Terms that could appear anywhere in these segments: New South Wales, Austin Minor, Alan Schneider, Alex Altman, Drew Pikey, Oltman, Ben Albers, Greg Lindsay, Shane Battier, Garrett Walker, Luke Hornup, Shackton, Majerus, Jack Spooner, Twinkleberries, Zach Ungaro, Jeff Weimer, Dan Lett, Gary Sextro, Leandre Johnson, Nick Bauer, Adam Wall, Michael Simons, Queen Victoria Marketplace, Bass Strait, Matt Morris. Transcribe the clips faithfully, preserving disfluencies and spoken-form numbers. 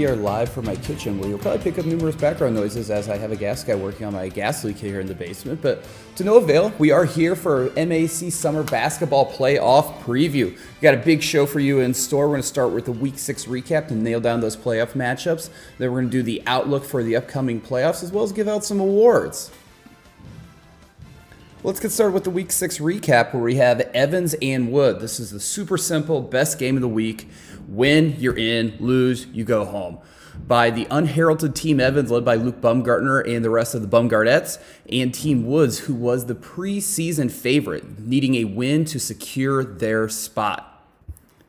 we are live from my kitchen, where you'll probably pick up numerous background noises as I have a gas guy working on my gas leak here in the basement. But to no avail, we are here for M A C Summer Basketball Playoff Preview. We've got a big show for you in store. We're going to start with the Week six recap to nail down those playoff matchups. Then we're going to do the outlook for the upcoming playoffs, as well as give out some awards. Let's get started with the Week six recap, where we have Evans and Wood. This is the super simple, best game of the week. Win, you're in. Lose, you go home. By the unheralded Team Evans, led by Luke Baumgartner and the rest of the Baumgartettes, and Team Woods, who was the preseason favorite, needing a win to secure their spot.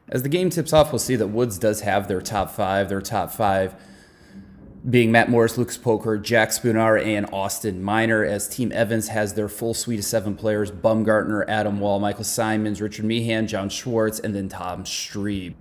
As the game tips off, we'll see that Woods does have their top five, their top five being Matt Morris, Lucas Polker, Jack Spooner, and Austin Minor, as Team Evans has their full suite of seven players: Baumgartner, Adam Wall, Michael Simons, Richard Meehan, John Schwartz, and then Tom Strebe.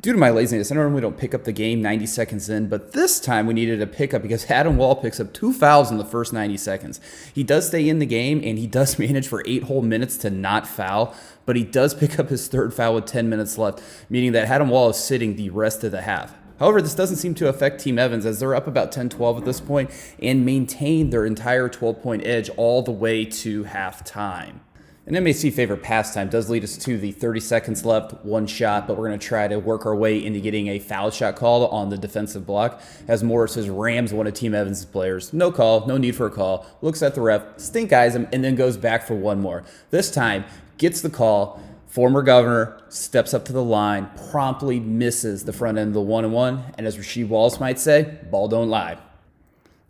Due to my laziness, I normally don't pick up the game ninety seconds in, but this time we needed a pickup because Adam Wall picks up two fouls in the first ninety seconds. He does stay in the game, and he does manage for eight whole minutes to not foul, but he does pick up his third foul with ten minutes left, meaning that Adam Wall is sitting the rest of the half. However, this doesn't seem to affect Team Evans, as they're up about ten twelve at this point and maintain their entire twelve point edge all the way to halftime. An M A C favorite pastime does lead us to the thirty seconds left, one shot, but we're going to try to work our way into getting a foul shot called on the defensive block, as Morris's rams one of Team Evans' players. No call, no need for a call, looks at the ref, stink eyes him, and then goes back for one more. This time, gets the call. Former governor steps up to the line, promptly misses the front end of the one and one, and as Rasheed Wallace might say, ball don't lie.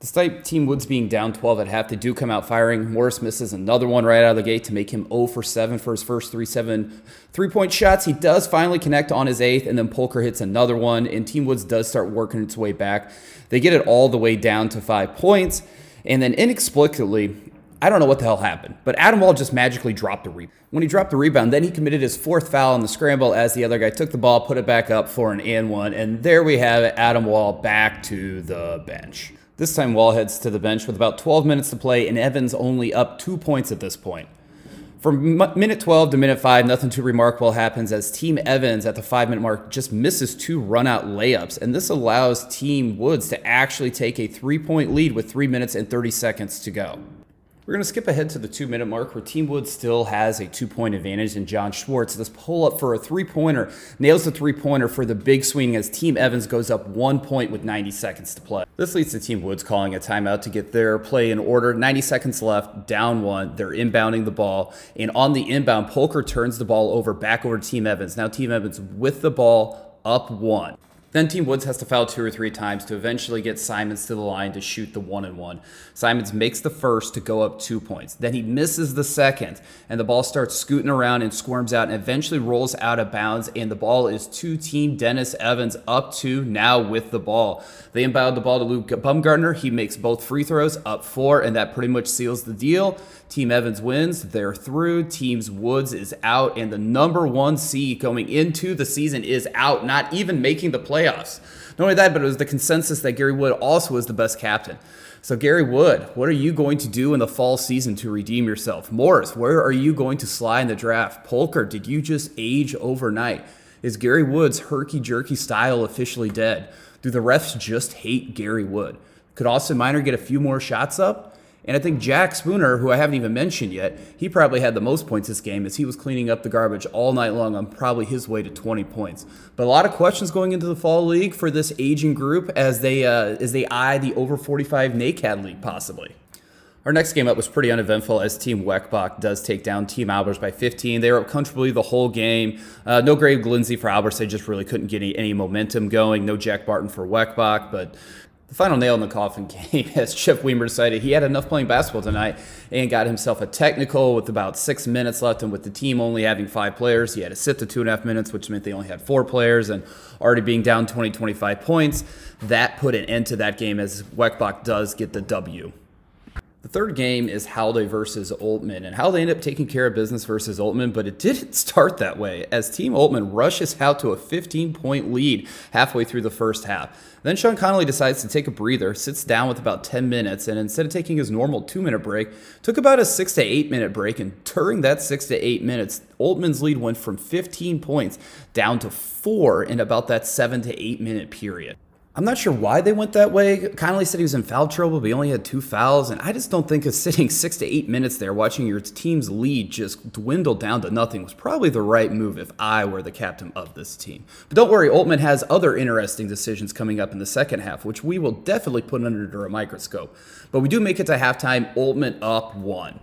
Despite Team Woods being down twelve at half, they do come out firing. Morris misses another one right out of the gate to make him zero for seven for his first three, seven three-point shots. He does finally connect on his eighth, and then Polker hits another one, and Team Woods does start working its way back. They get it all the way down to five points, and then inexplicably, I don't know what the hell happened, but Adam Wall just magically dropped the rebound. When he dropped the rebound, then he committed his fourth foul on the scramble as the other guy took the ball, put it back up for an and one, and there we have it, Adam Wall back to the bench. This time Wall heads to the bench with about twelve minutes to play, and Evans only up two points at this point. From minute twelve to minute five, nothing too remarkable happens as Team Evans at the five-minute mark just misses two run-out layups, and this allows Team Woods to actually take a three-point lead with three minutes and thirty seconds to go. We're going to skip ahead to the two-minute mark, where Team Woods still has a two-point advantage in John Schwartz. This pull-up for a three-pointer nails the three-pointer for the big swing as Team Evans goes up one point with ninety seconds to play. This leads to Team Woods calling a timeout to get their play in order. ninety seconds left, down one. They're inbounding the ball, and on the inbound, Polker turns the ball over, back over to Team Evans. Now Team Evans with the ball, up one. Then Team Woods has to foul two or three times to eventually get Simons to the line to shoot the one and one. Simons makes the first to go up two points. Then he misses the second, and the ball starts scooting around and squirms out and eventually rolls out of bounds, and the ball is to Team Dennis Evans, up two now with the ball. They inbound the ball to Luke Baumgartner. He makes both free throws, up four, and that pretty much seals the deal. Team Evans wins. They're through. Team Woods is out, and the number one seed going into the season is out, not even making the playoffs. Playoffs. Not only that, but it was the consensus that Gary Wood also was the best captain. So Gary Wood, what are you going to do in the fall season to redeem yourself? Morris, where are you going to slide in the draft? Polker, did you just age overnight? Is Gary Wood's herky-jerky style officially dead? Do the refs just hate Gary Wood? Could Austin Minor get a few more shots up? And I think Jack Spooner, who I haven't even mentioned yet, he probably had the most points this game as he was cleaning up the garbage all night long on probably his way to twenty points. But a lot of questions going into the fall league for this aging group as they uh, as they eye the over forty-five N A C A D league possibly. Our next game up was pretty uneventful as Team Weckbach does take down Team Albers by fifteen. They were up comfortably the whole game. Uh, no Greg Lindsay for Albers. They just really couldn't get any, any momentum going. No Jack Barton for Weckbach, but the final nail in the coffin came as Chip Weimer decided he had enough playing basketball tonight and got himself a technical with about six minutes left, and with the team only having five players, he had to sit the two and a half minutes, which meant they only had four players, and already being down twenty, twenty-five points, that put an end to that game as Weckbach does get the W. The third game is Holliday versus Oltman, and Holliday ended up taking care of business versus Oltman, but it didn't start that way as Team Oltman rushes out to a fifteen-point lead halfway through the first half. Then Sean Connolly decides to take a breather, sits down with about ten minutes, and instead of taking his normal two-minute break, took about a six to eight-minute break, and during that six to eight minutes, Oltman's lead went from fifteen points down to four in about that seven to eight-minute period. I'm not sure why they went that way. Connolly said he was in foul trouble, but he only had two fouls. And I just don't think it's sitting six to eight minutes there watching your team's lead just dwindle down to nothing was probably the right move if I were the captain of this team. But don't worry, Altman has other interesting decisions coming up in the second half, which we will definitely put under a microscope. But we do make it to halftime, Altman up one.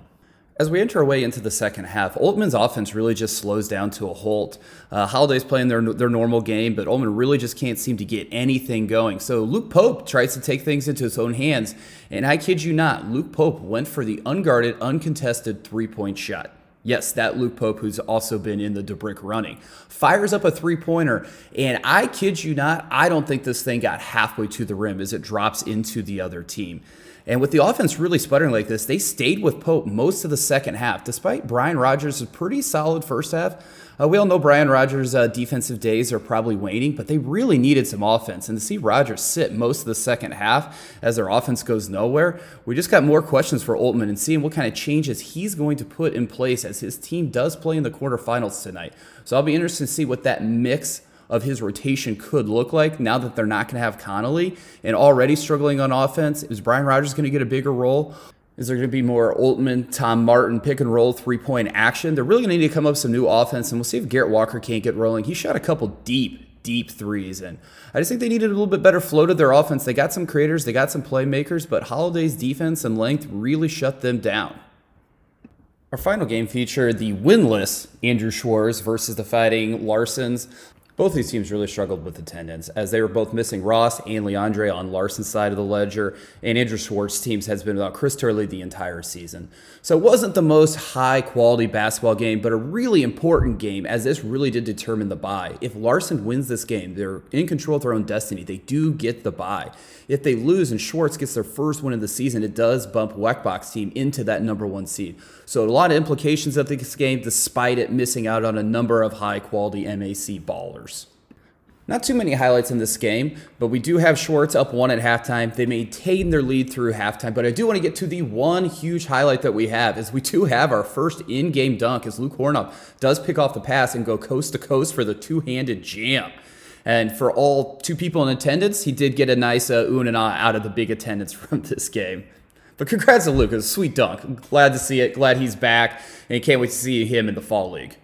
As we enter our way into the second half, Altman's offense really just slows down to a halt. Uh, Holliday's playing their their normal game, but Altman really just can't seem to get anything going. So Luke Pope tries to take things into his own hands, and I kid you not, Luke Pope went for the unguarded, uncontested three-point shot. Yes, that Luke Pope, who's also been in the DeBrick running, fires up a three-pointer, and I kid you not, I don't think this thing got halfway to the rim as it drops into the other team. And with the offense really sputtering like this, they stayed with Pope most of the second half, despite Brian Rogers' pretty solid first half. Uh, we all know Brian Rogers' uh, defensive days are probably waning, but they really needed some offense. And to see Rogers sit most of the second half as their offense goes nowhere, we just got more questions for Altman and seeing what kind of changes he's going to put in place as his team does play in the quarterfinals tonight. So I'll be interested to see what that mix of his rotation could look like now that they're not going to have Connolly and already struggling on offense. Is Brian Rogers going to get a bigger role? Is there going to be more Altman, Tom Martin, pick and roll, three-point action? They're really going to need to come up with some new offense, and we'll see if Garrett Walker can't get rolling. He shot a couple deep, deep threes, and I just think they needed a little bit better flow to their offense. They got some creators, they got some playmakers, but Holliday's defense and length really shut them down. Our final game featured the winless Andrew Schwartz versus the Fighting Larsons. Both these teams really struggled with attendance as they were both missing Ross and Leandre on Larson's side of the ledger, and Andrew Schwartz's teams has been without Chris Turley the entire season. So it wasn't the most high-quality basketball game, but a really important game as this really did determine the bye. If Larson wins this game, they're in control of their own destiny. They do get the bye. If they lose and Schwartz gets their first win of the season, it does bump Weckbach's team into that number one seed. So a lot of implications of this game despite it missing out on a number of high-quality M A C ballers. Not too many highlights in this game, but we do have Schwartz up one at halftime. They maintain their lead through halftime, but I do want to get to the one huge highlight that we have is we do have our first in-game dunk as Luke Hornup does pick off the pass and go coast to coast for the two-handed jam. And for all two people in attendance, he did get a nice uh, ooh and ah out of the big attendance from this game. But congrats to Luke. It was a sweet dunk. I'm glad to see it. Glad he's back, and can't wait to see him in the fall league.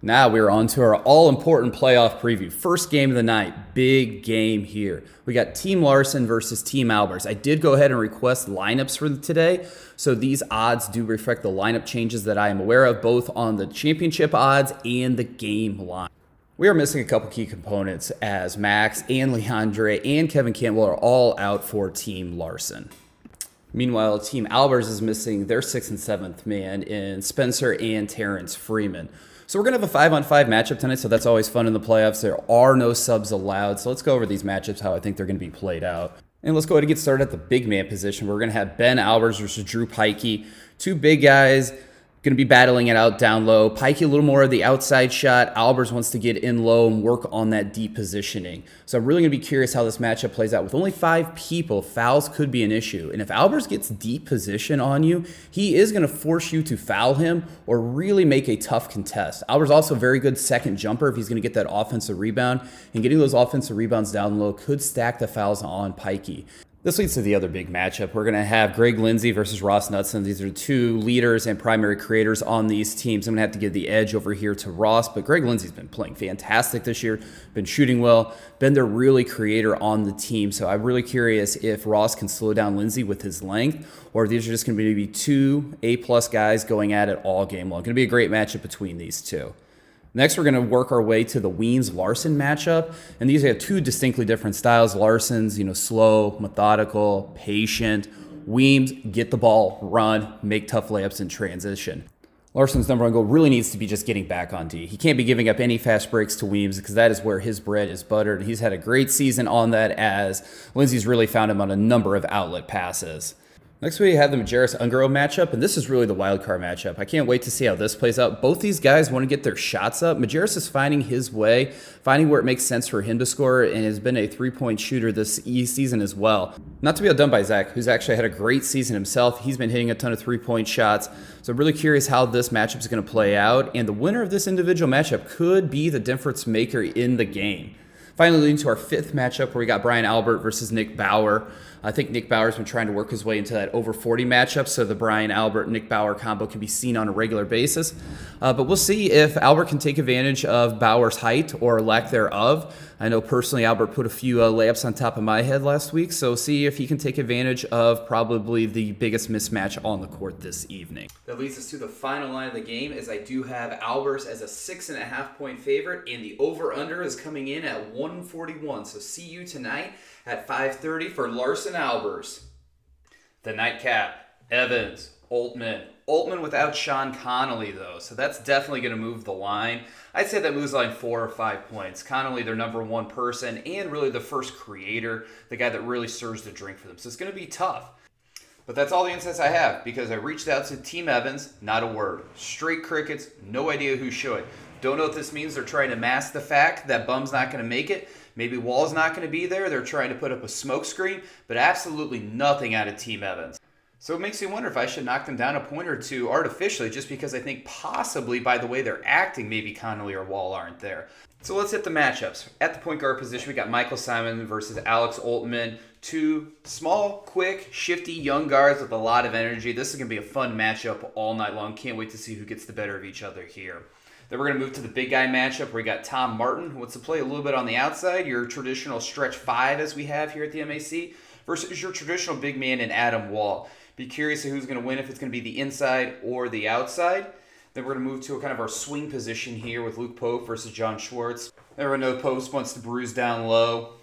Now we're on to our all-important playoff preview. First game of the night. Big game here. We got Team Larson versus Team Albers. I did go ahead and request lineups for today, so these odds do reflect the lineup changes that I am aware of, both on the championship odds and the game line. We are missing a couple key components as Max and Leandre and Kevin Cantwell are all out for Team Larson. Meanwhile, Team Albers is missing their sixth and seventh man in Spencer and Terrence Freeman. So we're going to have a five on five matchup tonight, so that's always fun in the playoffs. There are no subs allowed, so let's go over these matchups, how I think they're going to be played out. And let's go ahead and get started at the big man position. We're going to have Ben Albers versus Drew Pikey. Two big guys going to be battling it out down low. Pikey a little more of the outside shot. Albers wants to get in low and work on that deep positioning. So I'm really going to be curious how this matchup plays out. With only five people, fouls could be an issue. And if Albers gets deep position on you, he is going to force you to foul him or really make a tough contest. Albers also a very good second jumper if he's going to get that offensive rebound. And getting those offensive rebounds down low could stack the fouls on Pikey. This leads to the other big matchup. We're going to have Greg Lindsay versus Ross Knudsen. These are two leaders and primary creators on these teams. I'm going to have to give the edge over here to Ross, but Greg Lindsay's been playing fantastic this year, been shooting well, been the really creator on the team. So I'm really curious if Ross can slow down Lindsay with his length, or these are just going to be two A-plus guys going at it all game long. It's going to be a great matchup between these two. Next, we're going to work our way to the Weems-Larson matchup, and these have two distinctly different styles. Larson's, you know, slow, methodical, patient. Weems, get the ball, run, make tough layups in transition. Larson's number one goal really needs to be just getting back on D. He can't be giving up any fast breaks to Weems because that is where his bread is buttered, and he's had a great season on that as Lindsay's really found him on a number of outlet passes. Next, we have the Majerus Ungaro matchup, and this is really the wild card matchup. I can't wait to see how this plays out. Both these guys want to get their shots up. Majerus is finding his way, finding where it makes sense for him to score, and has been a three-point shooter this season as well. Not to be outdone by Zach, who's actually had a great season himself. He's been hitting a ton of three-point shots, so I'm really curious how this matchup is going to play out, and the winner of this individual matchup could be the difference maker in the game. Finally leading to our fifth matchup where we got Brian Albert versus Nick Bauer. I think Nick Bauer's been trying to work his way into that over forty matchup, so the Brian Albert-Nick Bauer combo can be seen on a regular basis. Uh, but we'll see if Albert can take advantage of Bauer's height or lack thereof. I know personally Albert put a few uh, layups on top of my head last week, so see if he can take advantage of probably the biggest mismatch on the court this evening. That leads us to the final line of the game, as I do have Albers as a six and a half point favorite, and the over-under is coming in at one forty-one, so see you tonight at five thirty for Larson Albers. The nightcap, Evans, Altman. Altman without Sean Connolly, though, so that's definitely going to move the line. I'd say that moves the line four or five points. Connolly, their number one person, and really the first creator, the guy that really serves the drink for them. So it's going to be tough. But that's all the insights I have, because I reached out to Team Evans, not a word. Straight crickets, no idea who should. Don't know if this means they're trying to mask the fact that Bum's not going to make it. Maybe Wall's not going to be there. They're trying to put up a smoke screen, but absolutely nothing out of Team Evans. So it makes me wonder if I should knock them down a point or two artificially, just because I think possibly by the way they're acting, maybe Connolly or Wall aren't there. So let's hit the matchups. At the point guard position, we got Michael Simons versus Alex Altman. Two small, quick, shifty young guards with a lot of energy. This is going to be a fun matchup all night long. Can't wait to see who gets the better of each other here. Then we're going to move to the big guy matchup where we got Tom Martin, who wants to play a little bit on the outside, your traditional stretch five as we have here at the M A C, versus your traditional big man in Adam Wall. Be curious to who's going to win, if it's going to be the inside or the outside. Then we're going to move to a kind of our swing position here with Luke Pope versus John Schwartz. Everyone knows Pope wants to bruise down low.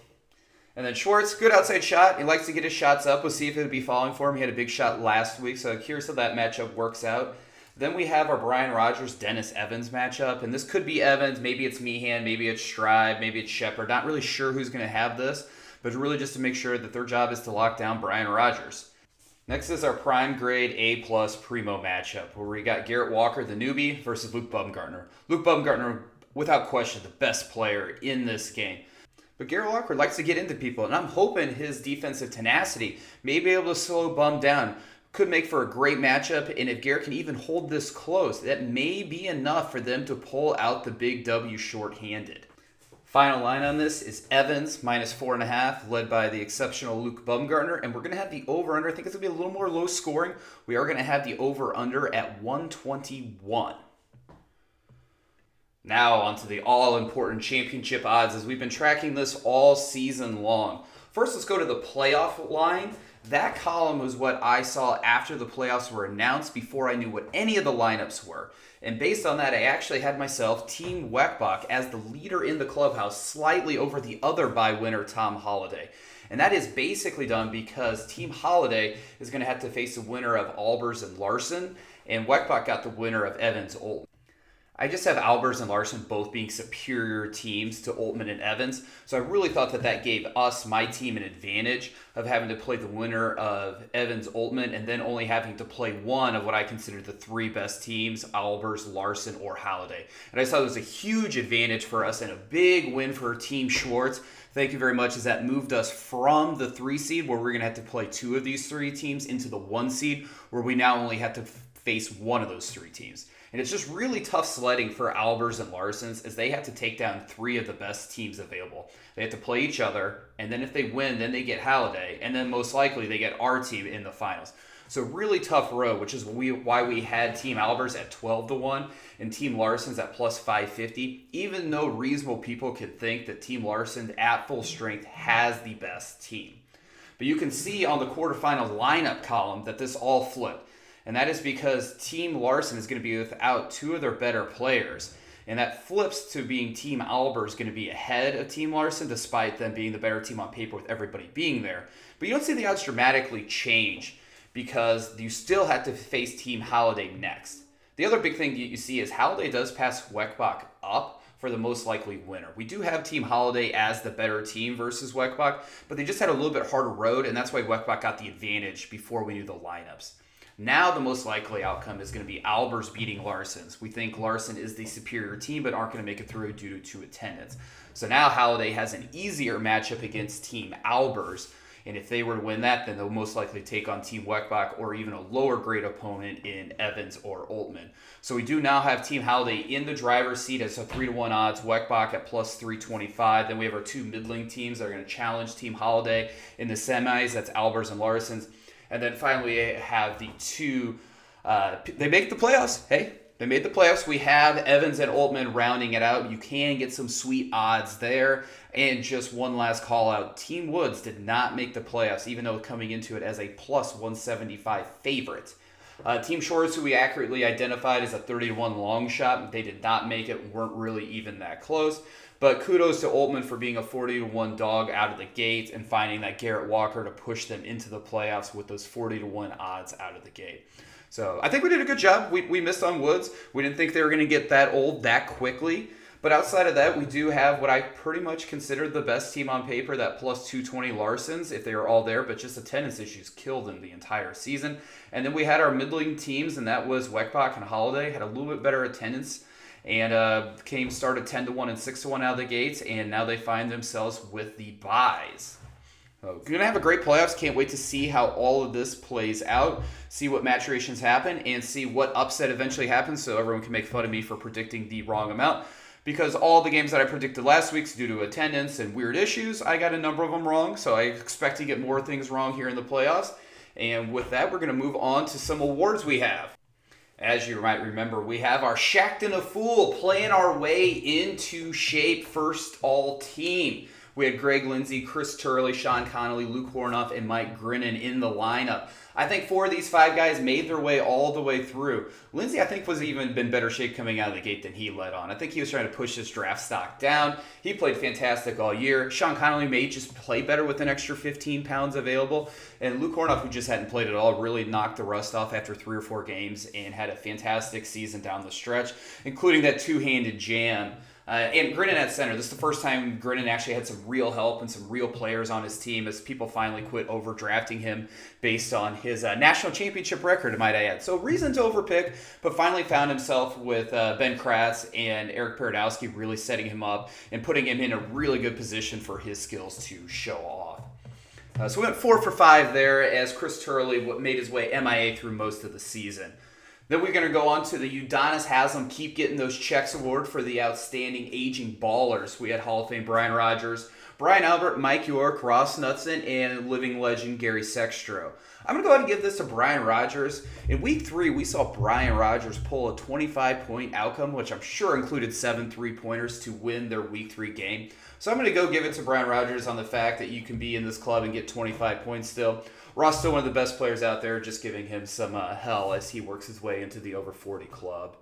And then Schwartz, good outside shot. He likes to get his shots up. We'll see if it would be falling for him. He had a big shot last week, so curious how that matchup works out. Then we have our Brian Rogers, Dennis Evans matchup. And this could be Evans. Maybe it's Meehan. Maybe it's Strive. Maybe it's Shepard. Not really sure who's going to have this, but really just to make sure that their job is to lock down Brian Rogers. Next is our prime grade A-plus primo matchup, where we got Garrett Walker, the newbie, versus Luke Baumgartner. Luke Baumgartner, without question, the best player in this game. But Garrett Walker likes to get into people, and I'm hoping his defensive tenacity may be able to slow Bum down. Could make for a great matchup, and if Garrett can even hold this close, that may be enough for them to pull out the big W shorthanded. Final line on this is Evans, minus four and a half, led by the exceptional Luke Baumgartner. And we're going to have the over-under. I think it's going to be a little more low scoring. We are going to have the over-under at one twenty-one. Now onto the all-important championship odds, as we've been tracking this all season long. First, let's go to the playoff line. That column was what I saw after the playoffs were announced, before I knew what any of the lineups were. And based on that, I actually had myself, Team Weckbach, as the leader in the clubhouse, slightly over the other bye winner, Tom Holliday. And that is basically done because Team Holliday is going to have to face the winner of Albers and Larson, and Weckbach got the winner of Evans Old. I just have Albers and Larson both being superior teams to Altman and Evans, so I really thought that that gave us, my team, an advantage of having to play the winner of Evans-Altman and then only having to play one of what I consider the three best teams, Albers, Larson, or Holliday. And I saw it was a huge advantage for us and a big win for Team Schwartz. Thank you very much, as that moved us from the three seed, where we're going to have to play two of these three teams, into the one seed, where we now only have to face one of those three teams. And it's just really tough sledding for Albers and Larson's, as they have to take down three of the best teams available. They have to play each other, and then if they win, then they get Holliday, and then most likely they get our team in the finals. So really tough road, which is we, why we had Team Albers at twelve to one and Team Larson's at plus five fifty, even though reasonable people could think that Team Larson at full strength has the best team. But you can see on the quarterfinal lineup column that this all flipped. And that is because Team Larson is going to be without two of their better players. And that flips to being Team Albers is going to be ahead of Team Larson, despite them being the better team on paper with everybody being there. But you don't see the odds dramatically change, because you still have to face Team Holliday next. The other big thing that you see is Holliday does pass Weckbach up for the most likely winner. We do have Team Holliday as the better team versus Weckbach, but they just had a little bit harder road, and that's why Weckbach got the advantage before we knew the lineups. Now the most likely outcome is going to be Albers beating Larson's. We think Larson is the superior team, but aren't going to make it through due to attendance. So now Holliday has an easier matchup against Team Albers, And if they were to win that, then they'll most likely take on Team Weckbach or even a lower grade opponent in Evans or Oltman. So we do now have Team Holliday in the driver's seat as a three to one odds, Weckbach at plus three twenty-five. Then we have our two middling teams that are going to challenge Team Holliday in the semis. That's Albers and Larson's. And then finally we have the two, uh, they make the playoffs. Hey, they made the playoffs. We have Evans and Oltman rounding it out. You can get some sweet odds there. And just one last call out. Team Woods did not make the playoffs, even though coming into it as a plus one seventy-five favorite. Uh, Team Schwartz, who we accurately identified as a thirty to one long shot, they did not make it, weren't really even that close. But kudos to Oltman for being a forty to one dog out of the gate and finding that Garrett Walker to push them into the playoffs with those forty to one odds out of the gate. So I think we did a good job. We, we missed on Woods. We didn't think they were going to get that old that quickly. But outside of that, we do have what I pretty much consider the best team on paper, that plus two twenty Larson's, if they are all there. But just attendance issues killed them the entire season. And then we had our middling teams, and that was Weckbach and Holliday, had a little bit better attendance. And uh, came started ten to one and six to one out of the gates. And now they find themselves with the buys. We're going to have a great playoffs. Can't wait to see how all of this plays out, see what maturations happen, and see what upset eventually happens so everyone can make fun of me for predicting the wrong amount. Because all the games that I predicted last week, due to attendance and weird issues, I got a number of them wrong. So I expect to get more things wrong here in the playoffs. And with that, we're going to move on to some awards we have. As you might remember, we have our Shackton a Fool playing our way into shape first all team. We had Greg Lindsay, Chris Turley, Sean Connolly, Luke Hornoff, and Mike Grinnan in the lineup. I think four of these five guys made their way all the way through. Lindsay, I think, was even in better shape coming out of the gate than he let on. I think he was trying to push his draft stock down. He played fantastic all year. Sean Connolly may just play better with an extra fifteen pounds available. And Luke Hornoff, who just hadn't played at all, really knocked the rust off after three or four games and had a fantastic season down the stretch, including that two-handed jam. Uh, and Grinnan at center. This is the first time Grinnan actually had some real help and some real players on his team as people finally quit overdrafting him based on his uh, national championship record, might I add. So reason to overpick, but finally found himself with uh, Ben Kratz and Eric Paradowski really setting him up and putting him in a really good position for his skills to show off. Uh, so we went four for five there as Chris Turley made his way M I A through most of the season. Then we're going to go on to the Udonis Haslam Keep Getting Those Checks Award for the Outstanding Aging Ballers. We had Hall of Fame Brian Rogers, Brian Albert, Mike York, Ross Knudsen, and living legend Gary Sextro. I'm going to go ahead and give this to Brian Rogers. In week three, we saw Brian Rogers pull a twenty-five point outcome, which I'm sure included seven three-pointers to win their week three game. So I'm going to go give it to Brian Rogers on the fact that you can be in this club and get twenty-five points still. Ross, still one of the best players out there, just giving him some uh, hell as he works his way into the over forty club.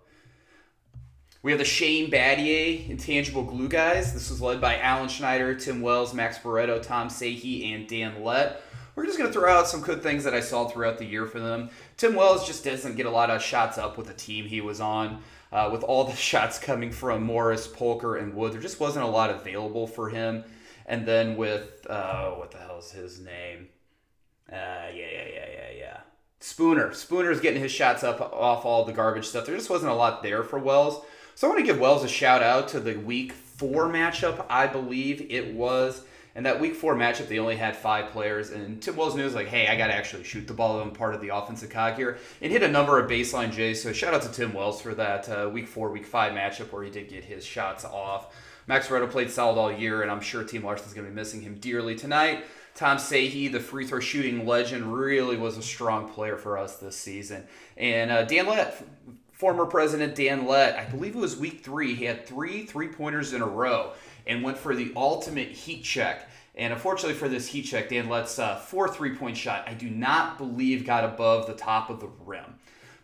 We have the Shane Battier Intangible Glue guys. This was led by Alan Schneider, Tim Wells, Max Barreto, Tom Sehe, and Dan Lett. We're just going to throw out some good things that I saw throughout the year for them. Tim Wells just doesn't get a lot of shots up with the team he was on. Uh, with all the shots coming from Morris, Polker, and Wood, there just wasn't a lot available for him. And then with, uh, what the hell is his name? Uh, yeah, yeah, yeah, yeah, yeah. Spooner. Spooner's getting his shots up off all the garbage stuff. There just wasn't a lot there for Wells. So I want to give Wells a shout out to the week four matchup, I believe it was. And that week four matchup, they only had five players. And Tim Wells knew, like, hey, I got to actually shoot the ball. I'm part of the offensive cog here. And hit a number of baseline J's. So shout out to Tim Wells for that uh, week four, week five matchup where he did get his shots off. Max Barreto played solid all year, and I'm sure Team Larson's going to be missing him dearly tonight. Tom Sehe, the free throw shooting legend, really was a strong player for us this season. And uh, Dan Lett, former president Dan Lett, I believe it was week three, he had three three-pointers in a row and went for the ultimate heat check. And unfortunately for this heat check, Dan Lett's uh, four three-point shot, I do not believe got above the top of the rim.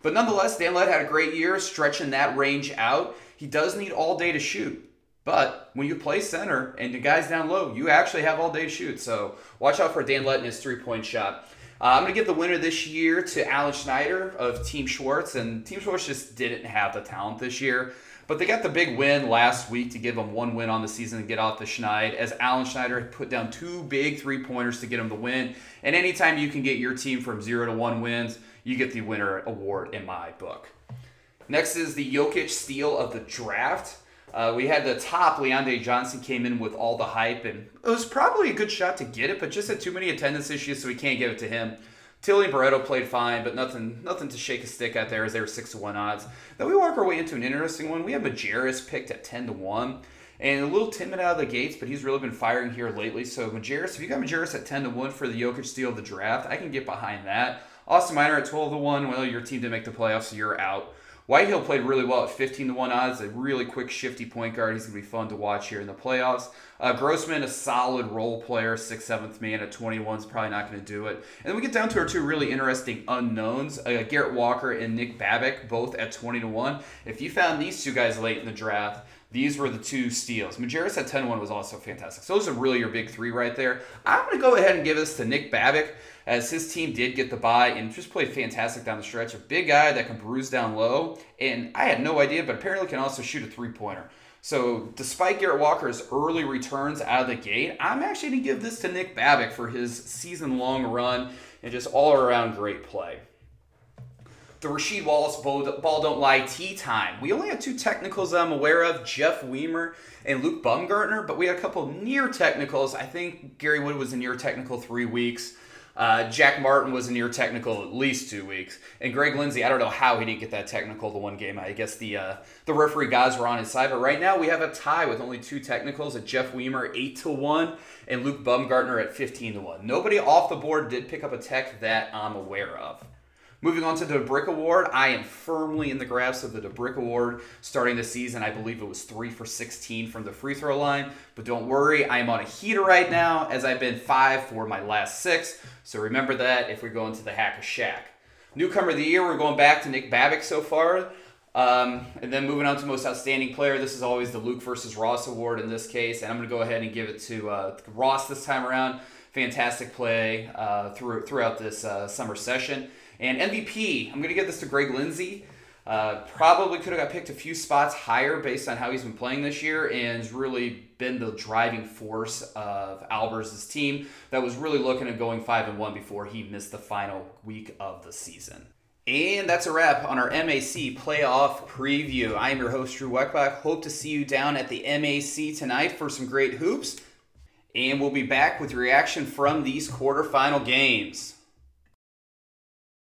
But nonetheless, Dan Lett had a great year stretching that range out. He does need all day to shoot. But when you play center and the guys down low, you actually have all day to shoot. So watch out for Dan Lett and his three-point shot. Uh, I'm going to give the winner this year to Alan Schneider of Team Schwartz. And Team Schwartz just didn't have the talent this year. But they got the big win last week to give them one win on the season to get off the schneid, as Alan Schneider put down two big three-pointers to get them the win. And anytime you can get your team from zero to one wins, you get the winner award in my book. Next is the Jokic Steal of the Draft. Uh, we had the top. Leandre Johnson came in with all the hype, and it was probably a good shot to get it, but just had too many attendance issues, so we can't give it to him. Tilly and Barreto played fine, but nothing nothing to shake a stick at there, as they were six to one odds. Then we walk our way into an interesting one. We have Majerus picked at ten to one, and a little timid out of the gates, but he's really been firing here lately. So Majerus, if you got Majerus at ten to one for the Jokic steal of the draft, I can get behind that. Austin Minor at twelve to one, well, your team didn't make the playoffs, so you're out. Whitehill played really well at fifteen to one odds, a really quick, shifty point guard. He's going to be fun to watch here in the playoffs. Uh, Grossman, a solid role player, sixth, seventh man at twenty-one, is probably not going to do it. And then we get down to our two really interesting unknowns, uh, Garrett Walker and Nick Babbick, both at twenty to one. If you found these two guys late in the draft, these were the two steals. Majerus at ten to one was also fantastic. So those are really your big three right there. I'm going to go ahead and give this to Nick Babbick, as his team did get the bye and just played fantastic down the stretch. A big guy that can bruise down low. And I had no idea, but apparently can also shoot a three-pointer. So despite Garrett Walker's early returns out of the gate, I'm actually going to give this to Nick Babbick for his season-long run and just all-around great play. The Rasheed Wallace ball, ball don't lie tee time. We only had two technicals that I'm aware of, Jeff Weimer and Luke Baumgartner, but we had a couple near technicals. I think Gary Wood was a near technical three weeks. Uh, Jack Martin was a near technical at least two weeks. And Greg Lindsay, I don't know how he didn't get that technical the one game. I guess the uh, the referee guys were on his side. But right now we have a tie with only two technicals at Jeff Weimer eight to one and Luke Baumgartner at fifteen to one. Nobody off the board did pick up a tech that I'm aware of. Moving on to the DeBrick Award, I am firmly in the grasp of the DeBrick Award starting the season. I believe it was three for sixteen from the free throw line. But don't worry, I am on a heater right now, as I've been five for my last six. So remember that if we go into the Hack a Shack. Newcomer of the year, we're going back to Nick Babbick so far. Um, and then moving on to most outstanding player, this is always the Luke versus Ross Award in this case. And I'm going to go ahead and give it to uh, Ross this time around. Fantastic play uh, through, throughout this uh, summer session. And M V P, I'm going to give this to Greg Lindsay. Uh, probably could have got picked a few spots higher based on how he's been playing this year, and has really been the driving force of Albers' team that was really looking at going five and one before he missed the final week of the season. And that's a wrap on our M A C playoff preview. I am your host, Drew Weckbach. Hope to see you down at the M A C tonight for some great hoops. And we'll be back with reaction from these quarterfinal games.